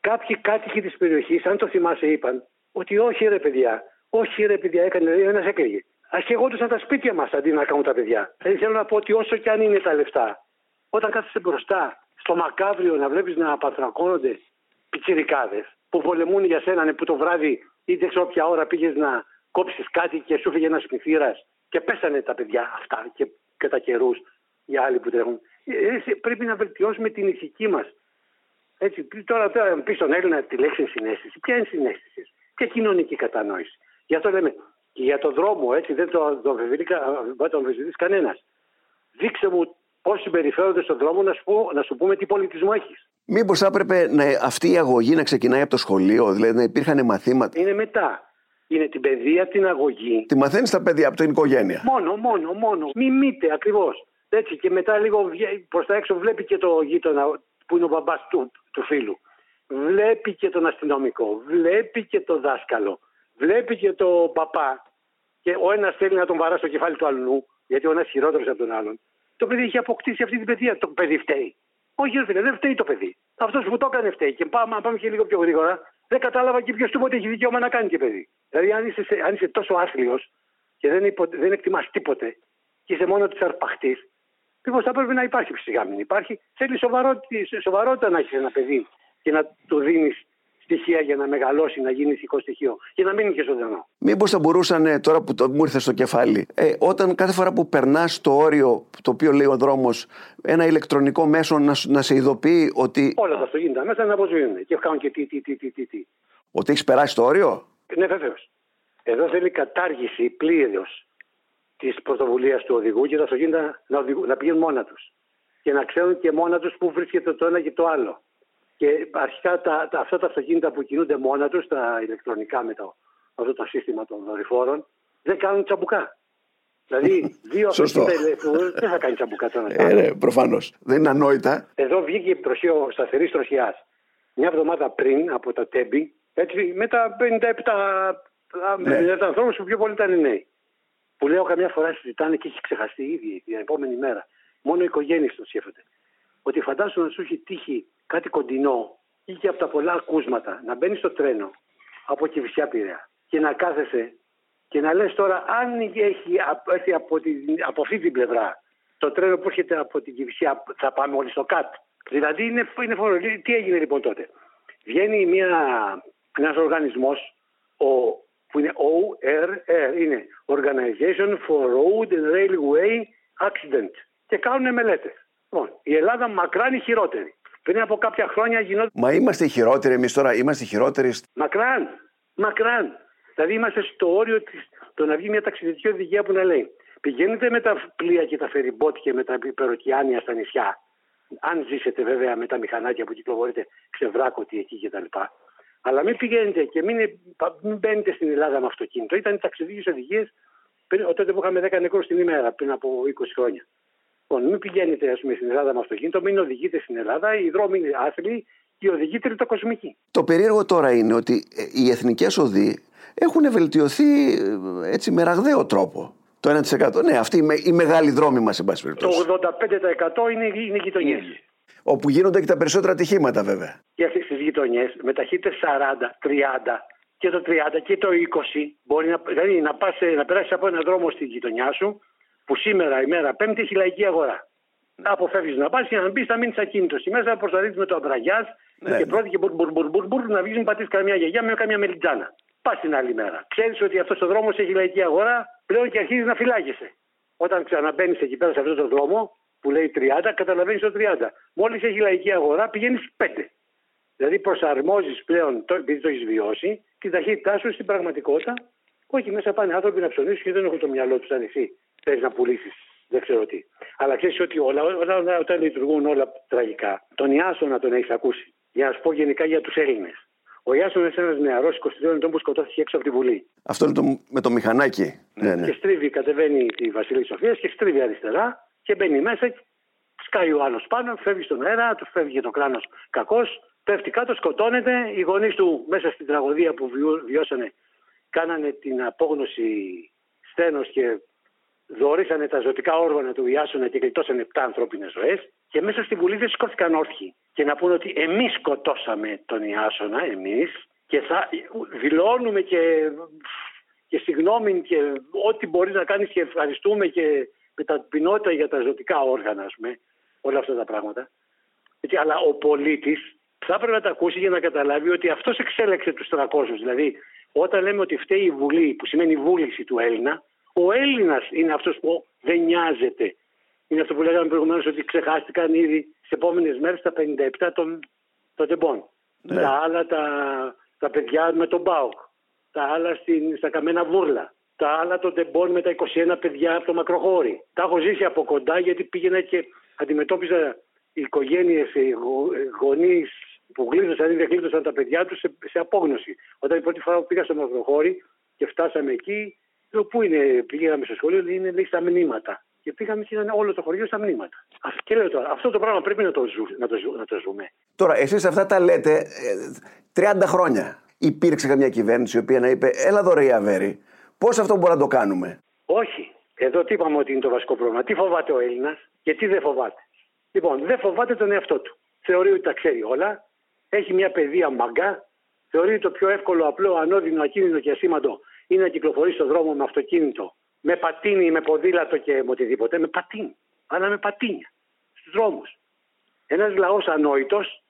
κάποιοι κάτοικοι της περιοχής, αν το θυμάσαι, είπαν ότι όχι ρε παιδιά, όχι ρε παιδιά, έκανε, ένας έκλαιγε. Ας χαιγόντουσαν τα σπίτια μας αντί να κάνουν τα παιδιά. Δηλαδή θέλω να πω ότι όσο και αν είναι τα λεφτά, όταν κάθεσαι μπροστά στο μακάβριο να βλέπεις να απαθρακώνονται πιτσιρικάδες που πολεμούν για σένα που το βράδυ είτε σε όποια ώρα πήγες να κόψεις κάτι και σου φύγε ένας πληθύρας και πέσανε τα παιδιά αυτά και κατά καιρούς οι άλλοι που τρέχουν. Ε, πρέπει να βελτιώσουμε την ηθική μας. Έτσι, τώρα τώρα πει στον Έλληνα τη λέξη συνέστηση. Ποια είναι συνέστηση? Ποια κοινωνική κατανόηση? Γι' αυτό λέμε και για τον δρόμο, έτσι, δεν το αμφισβητείς κανένας. Δείξε μου πώς συμπεριφέρονται στον δρόμο, να σου, πω, να σου πούμε τι πολιτισμό έχεις. Μήπως θα έπρεπε να, αυτή η αγωγή να ξεκινάει από το σχολείο, δηλαδή να υπήρχαν μαθήματα? Είναι μετά. Είναι την παιδεία, την αγωγή. Τη μαθαίνεις τα παιδιά από την οικογένεια. Μόνο, μόνο, μόνο. Μιμείται ακριβώς. Έτσι, και μετά λίγο προς τα έξω βλέπει και το γείτονα που είναι ο μπαμπάς του, του φίλου. Βλέπει και τον αστυνομικό. Βλέπει και το δάσκαλο. Βλέπει και τον παπά. Και ο ένας θέλει να τον βαράσει στο κεφάλι του αλλού, γιατί ο ένας χειρότερος από τον άλλον. Το παιδί έχει αποκτήσει αυτή την παιδεία. Το παιδί φταίει. Όχι, ρε φίλε, δεν φταίει το παιδί. Αυτός που το έκανε φταίει. Και πάμε, πάμε και λίγο πιο γρήγορα. Δεν κατάλαβα και ποιος του είπε ότι έχει δικαίωμα να κάνει και παιδί. Δηλαδή, αν είσαι, αν είσαι τόσο άθλιος και δεν, υπο, δεν εκτιμάς τίποτε και είσαι μόνο της αρπαχτής, μήπως θα πρέπει να υπάρχει ψυχή? Μην υπάρχει. Θέλει σοβαρότητα, σοβαρότητα να έχεις ένα παιδί και να του δίνεις στοιχεία για να μεγαλώσει, να γίνει ηθικό στοιχείο και να μείνει και ζωντανό. Μήπως θα μπορούσαν, τώρα που το, μου ήρθε στο κεφάλι, ε, όταν κάθε φορά που περνάς το όριο το οποίο λέει ο δρόμος, ένα ηλεκτρονικό μέσο να, να σε ειδοποιεί ότι. Όλα τα αυτοκίνητα μέσα να αποσβήνουν και κάνουν και τι, τι, τι, τι, τι. Ότι έχεις περάσει το όριο? Ναι, βεβαίως. Εδώ θέλει κατάργηση πλήρως της πρωτοβουλίας του οδηγού και τα αυτοκίνητα να, οδηγού, να πηγαίνουν μόνα τους. Και να ξέρουν και μόνα τους που βρίσκεται το ένα και το άλλο. Και αρχικά τα, τα, αυτά τα αυτοκίνητα που κινούνται μόνα τους, τα ηλεκτρονικά με το, αυτό το σύστημα των δορυφόρων, δεν κάνουν τσαμπουκά. Δηλαδή, δύο αυτοκίνητα δεν θα κάνει τσαμπουκάτα. Ε, προφανώς. Δεν είναι ανόητα. Εδώ βγήκε η πτωχή ο σταθερής τροχιάς. Μια εβδομάδα πριν από τα Τέμπη, έτσι, με τα πενήντα επτά ναι. ανθρώπους που πιο πολύ ήταν οι νέοι. Που λέω καμιά φορά συζητάνε και έχει ξεχαστεί ήδη την επόμενη μέρα. Μόνο οι οικογένειες το σκέφτονται. Ότι φαντάζομαι να σου έχει τύχει κάτι κοντινό ή και από τα πολλά ακούσματα να μπαίνει στο τρένο από Κυβισιά Πειραιά και να κάθεσαι και να λες τώρα αν έχει έρθει από, από αυτή την πλευρά το τρένο που έρχεται από την Κυβισιά θα πάμε όλοι στο ΚΑΤ. Δηλαδή είναι, είναι φορολογικό. Τι έγινε λοιπόν τότε? Βγαίνει μια, ένας οργανισμός ο, που είναι Ο Ρ Ρ, είναι Organization for Road and Railway Accident, και κάνουν μελέτες. Η Ελλάδα μακράν η χειρότερη. Πριν από κάποια χρόνια γινόταν. Μα είμαστε χειρότεροι εμείς τώρα, είμαστε χειρότεροι. Μακράν, μακράν. Δηλαδή είμαστε στο όριο της, το να βγει μια ταξιδιωτική οδηγία που να λέει πηγαίνετε με τα πλοία και τα φεριμπότια και με τα υπεροκειάνια στα νησιά. Αν ζήσετε βέβαια με τα μηχανάκια που κυκλοφορείτε ξεβράκωτοι εκεί κτλ. Αλλά μην πηγαίνετε και μην, μην μπαίνετε στην Ελλάδα με αυτοκίνητο. Ήταν οι ταξιδιωτικές οδηγίες τότε που είχαμε δέκα νεκρούς την ημέρα πριν από είκοσι χρόνια. Λοιπόν, μην πηγαίνετε ας πούμε, στην Ελλάδα με αυτοκίνητο, μην οδηγείτε στην Ελλάδα, οι δρόμοι είναι άθλιοι και οι οδηγοί τριτοκοσμικοί. Το περίεργο τώρα είναι ότι οι εθνικές οδοί έχουν βελτιωθεί έτσι, με ραγδαίο τρόπο. Το ένα τοις εκατό. Ναι, αυτοί οι μεγάλοι δρόμοι μας, εν πάση περιπτώσει. Το ογδόντα πέντε τοις εκατό είναι, είναι γειτονιές. Mm. Όπου γίνονται και τα περισσότερα ατυχήματα, βέβαια. Και αυτές τις γειτονιές με ταχύτητες σαράντα, τριάντα και το τριάντα και το είκοσι. Μπορεί να, δηλαδή, να, πας, να περάσεις από έναν δρόμο στη γειτονιά σου που σήμερα, ημέρα Πέμπτη, έχει λαϊκή αγορά. Να αποφεύγεις να πας και να μπεις, να μείνεις ακίνητος. Στη μέσα προσπαθείς με το αμπραγιάζ ναι, και πρώτη και μπουρ, μπουρ, μπουρ, μπουρ, μπουρ, να βγεις να πατήσεις καμιά γιαγιά με καμιά μελιτζάνα. Πας την άλλη μέρα. Ξέρεις ότι αυτός ο δρόμος έχει λαϊκή αγορά πλέον και αρχίζεις να φυλάγεσαι. Όταν ξαναμπαίνεις εκεί πέρα σε αυτόν τον δρόμο που λέει τριάντα, καταλαβαίνεις το τριάντα. Μόλις έχει λαϊκή αγορά πηγαίνεις πέντε. Δηλαδή προσαρμόζεις πλέον, το, επειδή το έχεις βιώσει, την ταχύτητά σου στην πραγματικότητα. Όχι, μέσα πάνε άνθρωποι να ψωνίσουν και δεν έχουν το μυαλό τους σαν εσύ. Θέλεις να πουλήσεις, δεν ξέρω τι. Αλλά ξέρεις ότι όλα, όλα, όλα, όταν λειτουργούν όλα τραγικά, τον Ιάσονα τον έχεις ακούσει. Για να σου πω γενικά για τους Έλληνες. Ο Ιάσον είναι ένας νεαρός είκοσι τριών ετών που σκοτώθηκε έξω από τη Βουλή. Αυτό είναι το, με το μηχανάκι. Ναι, ναι. Και στρίβει, κατεβαίνει τη Βασιλική Σοφίας και στρίβει αριστερά και μπαίνει μέσα. Σκάει ο άλλος πάνω, φεύγει στον αέρα, του φεύγει το κράνος κακός, πέφτει κάτω, σκοτώνεται. Οι γονείς του μέσα στην τραγωδία που βιώσανε κάνανε την απόγνωση στένος και δωρήσανε τα ζωτικά όργανα του Ιάσονα και γλιτώσανε επτά ανθρώπινες ζωές. Και μέσα στη Βουλή δεν σκότθηκαν όρθιοι. Και να πούνε ότι εμείς σκοτώσαμε τον Ιάσονα, εμείς, και θα δηλώνουμε και, και συγγνώμη και ό,τι μπορείς να κάνεις και ευχαριστούμε και με τα ταπεινότητα για τα ζωτικά όργανα, ας πούμε, όλα αυτά τα πράγματα. Έτσι, αλλά ο πολίτης θα πρέπει να τα ακούσει για να καταλάβει ότι αυτός εξέλεξε τους τριακόσιους. Δηλαδή, όταν λέμε ότι φταίει η Βουλή, που σημαίνει βούληση του Έλληνα, ο Έλληνας είναι αυτός που δεν νοιάζεται. Είναι αυτό που λέγαμε προηγουμένως ότι ξεχάστηκαν ήδη τις επόμενες μέρες τα πενήντα επτά των, των τεμπών. Ναι. Τα άλλα τα, τα παιδιά με τον ΠΑΟΚ. Τα άλλα στην, στα Καμένα Βούρλα. Τα άλλα των τεμπών με τα είκοσι ένα παιδιά από το Μακροχώρι. Τα έχω ζήσει από κοντά γιατί πήγαινα και αντιμετώπιζα οικογένειες, γονείς που γλίτωσαν ή δεν γλίτωσαν τα παιδιά τους σε, σε απόγνωση. Όταν η πρώτη φορά που πήγα στο Μακροχώρι και φτάσαμε εκεί, λέω πού είναι, πήγαμε στο σχολείο, λέει, είναι λέει, στα μνήματα. Και πήγαμε και ήταν όλο το χωριό στα μνήματα. Και λέω τώρα, αυτό το πράγμα πρέπει να το, ζου, να το, ζου, να το ζούμε. Τώρα, εσείς αυτά τα λέτε ε, τριάντα χρόνια. Υπήρξε καμιά κυβέρνηση η οποία να είπε, έλα δωρε Ιαβέρη, πώς αυτό μπορούμε να το κάνουμε? Όχι. Εδώ τι είπαμε ότι είναι το βασικό πρόβλημα. Τι φοβάται ο Έλληνας και τι δεν φοβάται. Λοιπόν, δεν φοβάται τον εαυτό του. Θεωρεί ότι τα ξέρει όλα. Έχει μια παιδεία μαγκά. Θεωρεί το πιο εύκολο, απλό, ανώδυνο, ακίνητο και ασήμαντο είναι να κυκλοφορεί στον δρόμο με αυτοκίνητο. Με πατίνι, με ποδήλατο και με οτιδήποτε. Με πατίνι. Αλλά με πατίνια. Στους δρόμους. Ένας λαός ανόητος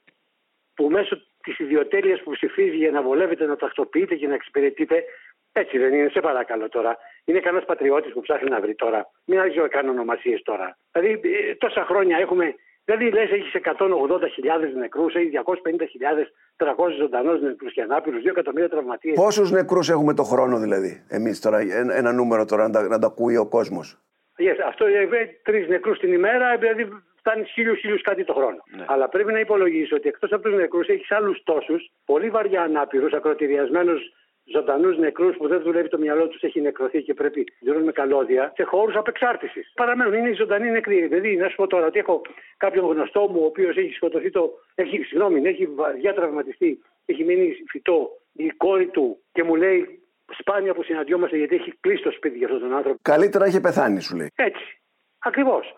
που μέσω της ιδιοτέλειας που ψηφίζει για να βολεύεται, να τακτοποιείται και να εξυπηρετείται. Έτσι δεν είναι, σε παρακαλώ τώρα. Είναι κανένας πατριώτης που ψάχνει να βρει τώρα. Μην άρχισε να κάνω ονομασίες τώρα. Δηλαδή τόσα χρόνια έχουμε. Δηλαδή λες έχεις εκατόν ογδόντα χιλιάδες νεκρούς, έχεις διακόσιες πενήντα χιλιάδες τριακόσιους ζωντανούς νεκρούς και ανάπηρους, δύο εκατομμύρια τραυματίες. Πόσους νεκρούς έχουμε το χρόνο δηλαδή, εμείς τώρα, ένα νούμερο τώρα να τα, να τα ακούει ο κόσμος. Yes, αυτό είναι τρεις νεκρούς την ημέρα, δηλαδή φτάνει χίλιους χίλιους κάτι το χρόνο. Ναι. Αλλά πρέπει να υπολογίσεις ότι εκτός από τους νεκρούς έχεις άλλους τόσους, πολύ βαριά ανάπηρους, ακροτηριασμένους ζωντανούς νεκρούς που δεν δουλεύει το μυαλό τους, έχει νεκρωθεί και πρέπει να δουλεύουν καλώδια σε χώρους απεξάρτησης. Παραμένουν, είναι οι ζωντανοί νεκροί. Δηλαδή, να σου πω τώρα ότι έχω κάποιον γνωστό μου, ο οποίος έχει σκοτωθεί, το... έχει, συγγνώμη, έχει βαριά τραυματιστεί, έχει μείνει φυτό, η κόρη του και μου λέει σπάνια που συναντιόμαστε γιατί έχει κλείσει το σπίτι για αυτόν τον άνθρωπο. Καλύτερα είχε πεθάνει, σου λέει. Έτσι. Ακριβώς.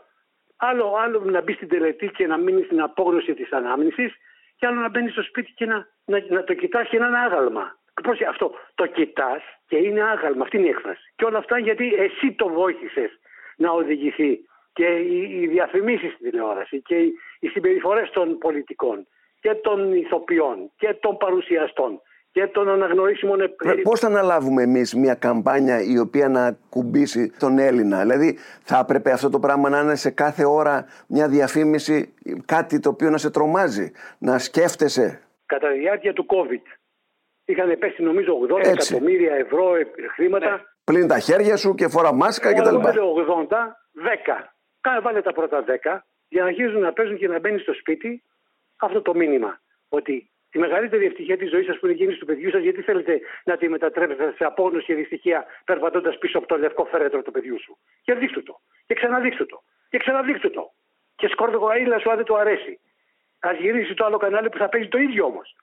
Άλλο, άλλο να μπει στην τελετή και να μείνει στην απόγνωση της ανάμνησης, και άλλο να μπαίνει στο σπίτι και να, να, να το κοιτάς και να είναι άγαλμα. Πώς αυτό, το κοιτάς και είναι άγαλμα, αυτή είναι η έκφραση. Και όλα αυτά γιατί εσύ το βοήθησες να οδηγηθεί, και οι, οι διαφημίσεις στην τηλεόραση και οι, οι συμπεριφορές των πολιτικών και των ηθοποιών και των παρουσιαστών και των αναγνωρίσιμων επένδυτων. Πώς θα αναλάβουμε εμείς μια καμπάνια η οποία να ακουμπήσει τον Έλληνα? Δηλαδή, θα έπρεπε αυτό το πράγμα να είναι σε κάθε ώρα μια διαφήμιση, κάτι το οποίο να σε τρομάζει, να σκέφτεσαι. Κατά τη διάρκεια του COVID είχαν πέσει νομίζω ογδόντα έτσι. Εκατομμύρια ευρώ χρήματα. Ναι. Πλην τα χέρια σου και φορά μάσκα κτλ. Εγώ πέντε ογδόντα, δέκα. Κάνε βάλε τα πρώτα δέκα για να αρχίζουν να παίζουν και να μπαίνει στο σπίτι αυτό το μήνυμα. Ότι τη μεγαλύτερη ευτυχία της ζωής σας που είναι εκείνη του παιδιού σας, γιατί θέλετε να τη μετατρέψετε σε απόγνωση και δυστυχία περπατώντας πίσω από το λευκό φέρετρο του παιδιού σου? Και δείξτε το. Και ξαναδείξτε το. Και ξαναδείξτε το. Και σκορδογαίλα σου αν δεν του αρέσει. Ας γυρίσει το άλλο κανάλι που θα παίζει το ίδιο όμως.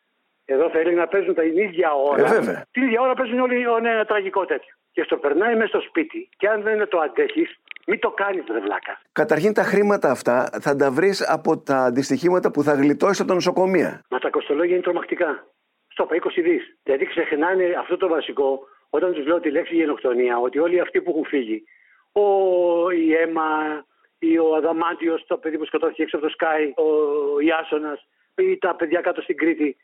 Εδώ θέλει να παίζουν τα ίδια ώρα. Ε, την ίδια ώρα παίζουν όλοι ένα τραγικό τέτοιο. Και στο περνάει μέσα στο σπίτι, και αν δεν το αντέχει, μην το κάνει, ρε βλάκα. Καταρχήν τα χρήματα αυτά θα τα βρει από τα αντιστοιχήματα που θα γλιτώσει από τα νοσοκομεία. Μα τα κοστολόγια είναι τρομακτικά. Στο είπα, είκοσι δισεκατομμύρια. Δηλαδή ξεχνάνε αυτό το βασικό, όταν του λέω τη λέξη γενοκτονία, ότι όλοι αυτοί που έχουν φύγει, ο η Έμα, ή ο Αδαμάντιος, το παιδί που σκοτώθηκε έξω από το Sky, ο Ιάσονα, ή τα παιδιά κάτω στην Κρήτη.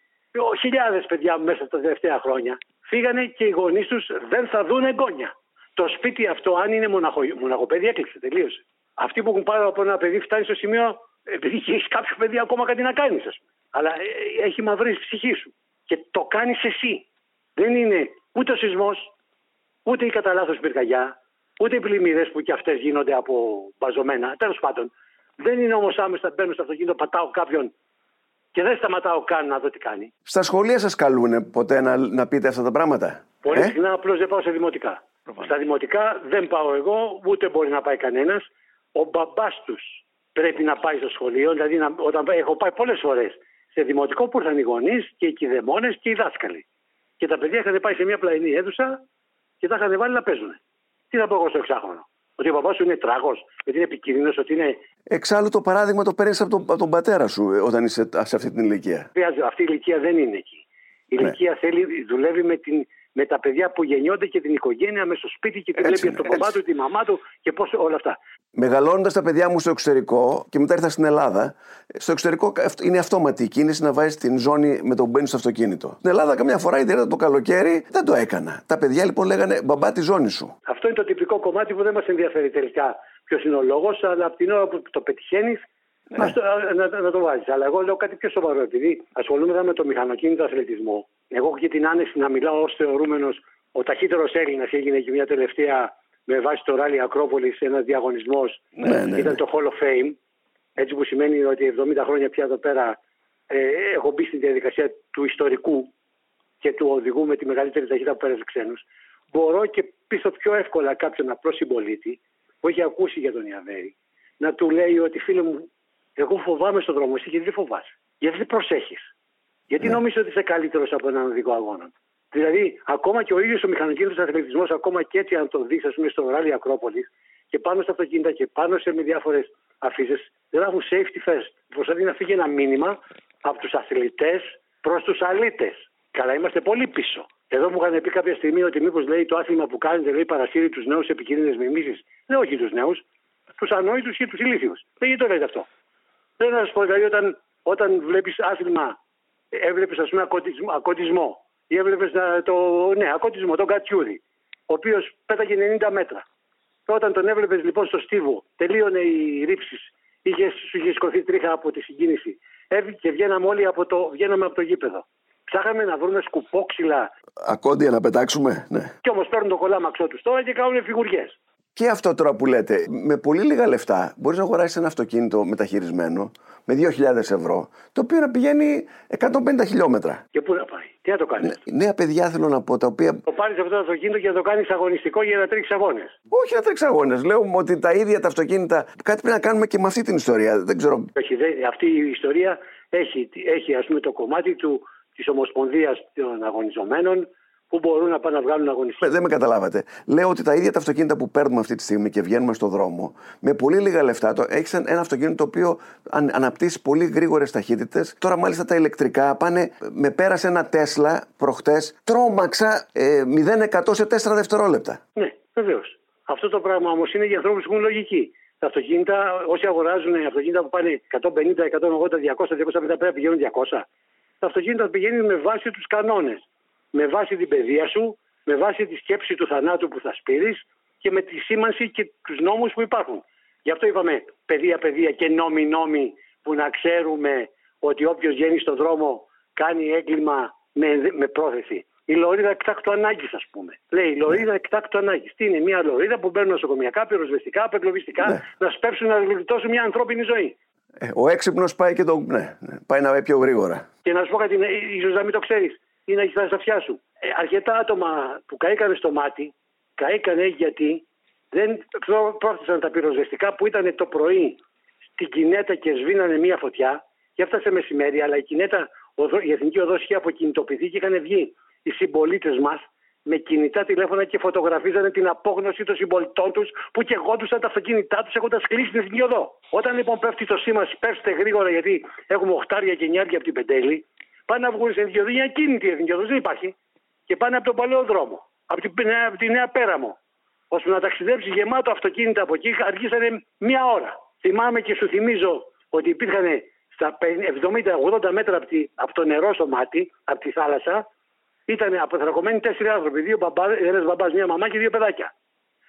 Χιλιάδες παιδιά μέσα στα τελευταία χρόνια φύγανε και οι γονείς τους δεν θα δουν εγγόνια. Το σπίτι αυτό, αν είναι μοναχο, μοναχοπέδι, έκλεισε, τελείωσε. Αυτοί που έχουν πάρει από ένα παιδί φτάνει στο σημείο, επειδή έχει κάποιο παιδί ακόμα κάτι να κάνει, α πούμε. Αλλά έχει μαυρίσει η ψυχή σου. Και το κάνεις εσύ. Δεν είναι ούτε ο σεισμός, ούτε η κατά λάθος πυρκαγιά, ούτε οι πλημμύρες που και αυτές γίνονται από μπαζωμένα. Τέλος πάντων, δεν είναι όμως άμεσα μπαίνω στο αυτοκίνητο, πατάω κάποιον. Και δεν σταματάω καν να δω τι κάνει. Στα σχολεία σας καλούνε ποτέ να, να πείτε αυτά τα πράγματα? Πολύ ε? συχνά, απλώς δεν πάω σε δημοτικά. Προφανώς. Στα δημοτικά δεν πάω εγώ, ούτε μπορεί να πάει κανένας. Ο μπαμπάς τους πρέπει να πάει στο σχολείο. Δηλαδή, να, όταν έχω πάει πολλές φορές σε δημοτικό που ήρθαν οι γονείς και οι κηδεμόνες και οι δάσκαλοι. Και τα παιδιά είχαν πάει σε μια πλαϊνή αίθουσα και τα είχαν βάλει να παίζουν. Τι θα πω εγώ στο εξάχρονο? Ότι ο παπάς σου είναι τράγος, ότι είναι επικίνδυνος, ότι είναι. Εξάλλου το παράδειγμα το παίρνεις από, από τον πατέρα σου όταν είσαι σε αυτή την ηλικία. Αυτή η ηλικία δεν είναι εκεί. Η ναι. ηλικία θέλει, δουλεύει με, την, με τα παιδιά που γεννιόνται και την οικογένεια μέσα στο σπίτι και τη βλέπει από τον παπά του, τη μαμά του και πώς όλα αυτά. Μεγαλώνοντας τα παιδιά μου στο εξωτερικό και μετά ήρθα στην Ελλάδα, στο εξωτερικό είναι αυτόματη η κίνηση να βάζεις την ζώνη με το που μπαίνεις στο αυτοκίνητο. Στην Ελλάδα, καμιά φορά, ιδιαίτερα το καλοκαίρι, δεν το έκανα. Τα παιδιά λοιπόν λέγανε μπαμπά τη ζώνη σου. Αυτό είναι το τυπικό κομμάτι που δεν μας ενδιαφέρει τελικά ποιος είναι ο λόγος, αλλά από την ώρα που το πετυχαίνεις, ναι. να, να, να το βάζεις. Αλλά εγώ λέω κάτι πιο σοβαρό, επειδή ασχολούμαι με το μηχανοκίνητο αθλητισμό. Εγώ έχω και την άνεση να μιλάω ως θεωρούμενος ο ταχύτερος Έλληνας, έγινε και μια τελευταία. Με βάση το Ράλι Ακρόπολη, ένα διαγωνισμό ναι, ναι, ναι. ήταν το Hall of Fame. Έτσι που σημαίνει ότι εβδομήντα χρόνια πια εδώ πέρα ε, έχω μπει στην διαδικασία του ιστορικού και του οδηγού με τη μεγαλύτερη ταχύτητα που πέρασε ξένους. Μπορώ και πίσω πιο εύκολα κάποιον απλό συμπολίτη που έχει ακούσει για τον Ιαβέρη να του λέει ότι φίλε μου, εγώ φοβάμαι στον δρόμο. Εσύ γιατί δεν φοβάσαι? Γιατί δεν προσέχεις? Γιατί ναι. νομίζω ότι είσαι καλύτερος από έναν οδικό αγώνα? Δηλαδή, ακόμα και ο ίδιος ο μηχανοκίνητος αθλητισμός, ακόμα και έτσι, αν το δεις, ας πούμε, στο Ράλι Ακρόπολης και πάνω στα αυτοκίνητα και πάνω σε διάφορες αφήσεις, γράφουν safety first. Προσπαθεί να φύγει ένα μήνυμα από τους αθλητές προς τους αλήτες. Καλά, είμαστε πολύ πίσω. Εδώ μου είχαν πει κάποια στιγμή ότι μήπως λέει το άθλημα που κάνετε, λέει, παρασύρει τους νέους σε επικίνδυνες μιμήσεις. Δεν, όχι τους νέους, τους ανόητους και τους ηλίθιους. Δεν γιατί το λέτε αυτό? Δεν θα σας πω, δηλαδή, όταν, όταν βλέπεις άθλημα, έβλεπες, ας πούμε, ακοντισμό. ακοντισμό. Ή έβλεπες το ναι, ακότισμα, τον Κατσιούρη, ο οποίος πέταγε ενενήντα μέτρα. Όταν τον έβλεπες λοιπόν στο στίβο, τελείωνε οι ρήψεις, σου είχε σκοθεί τρίχα από τη συγκίνηση. Έβγαινε και βγαίναμε όλοι από το, βγαίναμε από το γήπεδο. Ψάχαμε να βρούμε σκουπόξυλα. Ακόντια να πετάξουμε, ναι. Και όμως παίρνουν το κολάμαξό τους τώρα και κάνουν φιγουριές. Και αυτό τώρα που λέτε, με πολύ λίγα λεφτά μπορείς να αγοράσεις ένα αυτοκίνητο μεταχειρισμένο με δύο χιλιάδες ευρώ, το οποίο να πηγαίνει εκατόν πενήντα χιλιόμετρα. Και πού να πάει, τι να το κάνεις. Ναι, νέα παιδιά θέλω να πω, τα οποία. Το πάρεις αυτό το αυτοκίνητο και να το κάνεις αγωνιστικό για να τρέξεις αγώνες. Όχι να τρέξεις αγώνες. Λέω ότι τα ίδια τα αυτοκίνητα. Κάτι πρέπει να κάνουμε και με αυτή την ιστορία. Δεν ξέρω. Όχι, δε, αυτή η ιστορία έχει, έχει ας πούμε, το κομμάτι της Ομοσπονδίας των Αγωνιζομένων. Που μπορούν να πάνε να βγάλουν αγωνιστές. Δεν με καταλάβατε. Λέω ότι τα ίδια τα αυτοκίνητα που παίρνουμε αυτή τη στιγμή και βγαίνουμε στον δρόμο, με πολύ λίγα λεφτά, έχεις ένα αυτοκίνητο το οποίο αναπτύσσει πολύ γρήγορες ταχύτητες. Τώρα, μάλιστα, τα ηλεκτρικά πάνε. Με πέρασε ένα Τέσλα προχτές, τρόμαξα ε, μηδέν εκατό σε τέσσερα δευτερόλεπτα. Ναι, βεβαίως. Αυτό το πράγμα όμως είναι για ανθρώπους που έχουν λογική. Τα αυτοκίνητα, όσοι αγοράζουν αυτοκίνητα που πάνε εκατόν πενήντα, εκατόν ογδόντα, διακόσια, διακόσια πενήντα, πρέπει να πηγαίνουν διακόσια. Τα αυτοκίνητα πηγαίνουν με βάση τους κανόνες. Με βάση την παιδεία σου, με βάση τη σκέψη του θανάτου που θα σπείρεις και με τη σήμανση και τους νόμους που υπάρχουν. Γι' αυτό είπαμε παιδεία, παιδεία και νόμοι, νόμοι που να ξέρουμε ότι όποιος βγαίνει στον δρόμο κάνει έγκλημα με, με πρόθεση. Η λωρίδα εκτάκτου ανάγκης, ας πούμε. Λέει η λωρίδα εκτάκτου ανάγκης. Τι είναι, μια λωρίδα που μπαίνουν νοσοκομιακά, πυροσβεστικά, απεγκλωβιστικά, ναι. Να σπέψουν, να γλιτώσουν μια ανθρώπινη ζωή. Ε, ο έξυπνος πάει και το. Ναι, πάει να πάει πιο γρήγορα. Και να σου πω κάτι, ίσως να μην το ξέρεις. Ή να κοιτάς τα αυτιά σου. Ε, αρκετά άτομα που καήκανε στο μάτι, καήκανε γιατί δεν πρόθεσαν τα πυροσβεστικά που ήταν το πρωί στην Κινέτα και σβήνανε μία φωτιά και έφτασε μεσημέρι, αλλά η Κινέτα, η Εθνική Οδός είχε αποκινητοποιηθεί και είχαν βγει οι συμπολίτες μας με κινητά τηλέφωνα και φωτογραφίζανε την απόγνωση των συμπολιτών τους που κεγόντουσαν τα αυτοκίνητά τους έχοντας κλείσει την Εθνική Οδό. Όταν λοιπόν πέφτει το σήμα, πέφτετε γρήγορα γιατί έχουμε οχτάρια και εννιάρια από την Πεντέλη. Πάνε να βγουν στην Εθνική Οδό, είναι ακίνητη η Εθνική Οδός, δεν υπάρχει. Και πάνε από τον παλαιό δρόμο, από τη, από τη Νέα Πέραμο. Ώστε να ταξιδέψει γεμάτο αυτοκίνητα από εκεί, αργήσανε μία ώρα. Θυμάμαι και σου θυμίζω ότι υπήρχαν στα εβδομήντα με ογδόντα μέτρα από, τη, από το νερό στο μάτι, από τη θάλασσα, ήταν αποθρακωμένοι τέσσερις άνθρωποι. Δύο μπαμπάδες, ένας μπαμπάς, μία μαμά και δύο παιδάκια.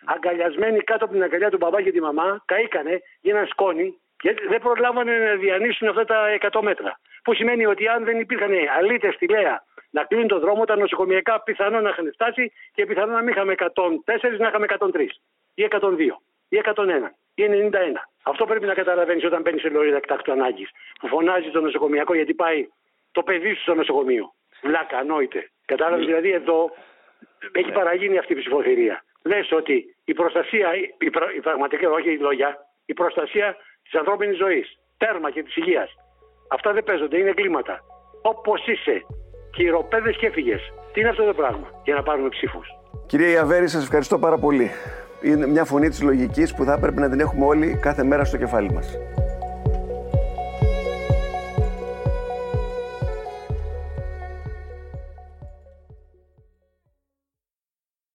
Αγκαλιασμένοι κάτω από την αγκαλιά του μπαμπά και τη μαμά, καήκανε, γίνανε σκόνη. Και δεν προλάβανε να διανύσουν αυτά τα εκατό μέτρα. Που σημαίνει ότι αν δεν υπήρχαν αλήτες στη Λέα να κλείνουν τον δρόμο, τα νοσοκομιακά πιθανόν να είχαν φτάσει και πιθανόν να μην είχαμε εκατόν τέσσερα, να είχαμε εκατόν τρία ή εκατόν δύο ή εκατόν ένα ή ενενήντα ένα. Αυτό πρέπει να καταλαβαίνεις όταν μπαίνεις σε λωρίδα εκτάκτου ανάγκης. Που φωνάζει το νοσοκομιακό γιατί πάει το παιδί σου στο νοσοκομείο. Βλάκα, ανόητε. Κατάλαβες, δηλαδή εδώ έχει παραγίνει αυτή η ψηφοθυρία. Λες ότι η προστασία, η, πρα, η πραγματική, όχι η λόγια, η προστασία της ανθρώπινης ζωής, τέρμα και της υγείας. Αυτά δεν παίζονται, είναι εγκλήματα. Όπως είσαι, χειροπέδες και έφυγες. Τι είναι αυτό το πράγμα για να πάρουμε ψήφους. Κυρία Ιαβέρη, σας ευχαριστώ πάρα πολύ. Είναι μια φωνή της λογικής που θα έπρεπε να την έχουμε όλοι κάθε μέρα στο κεφάλι μας.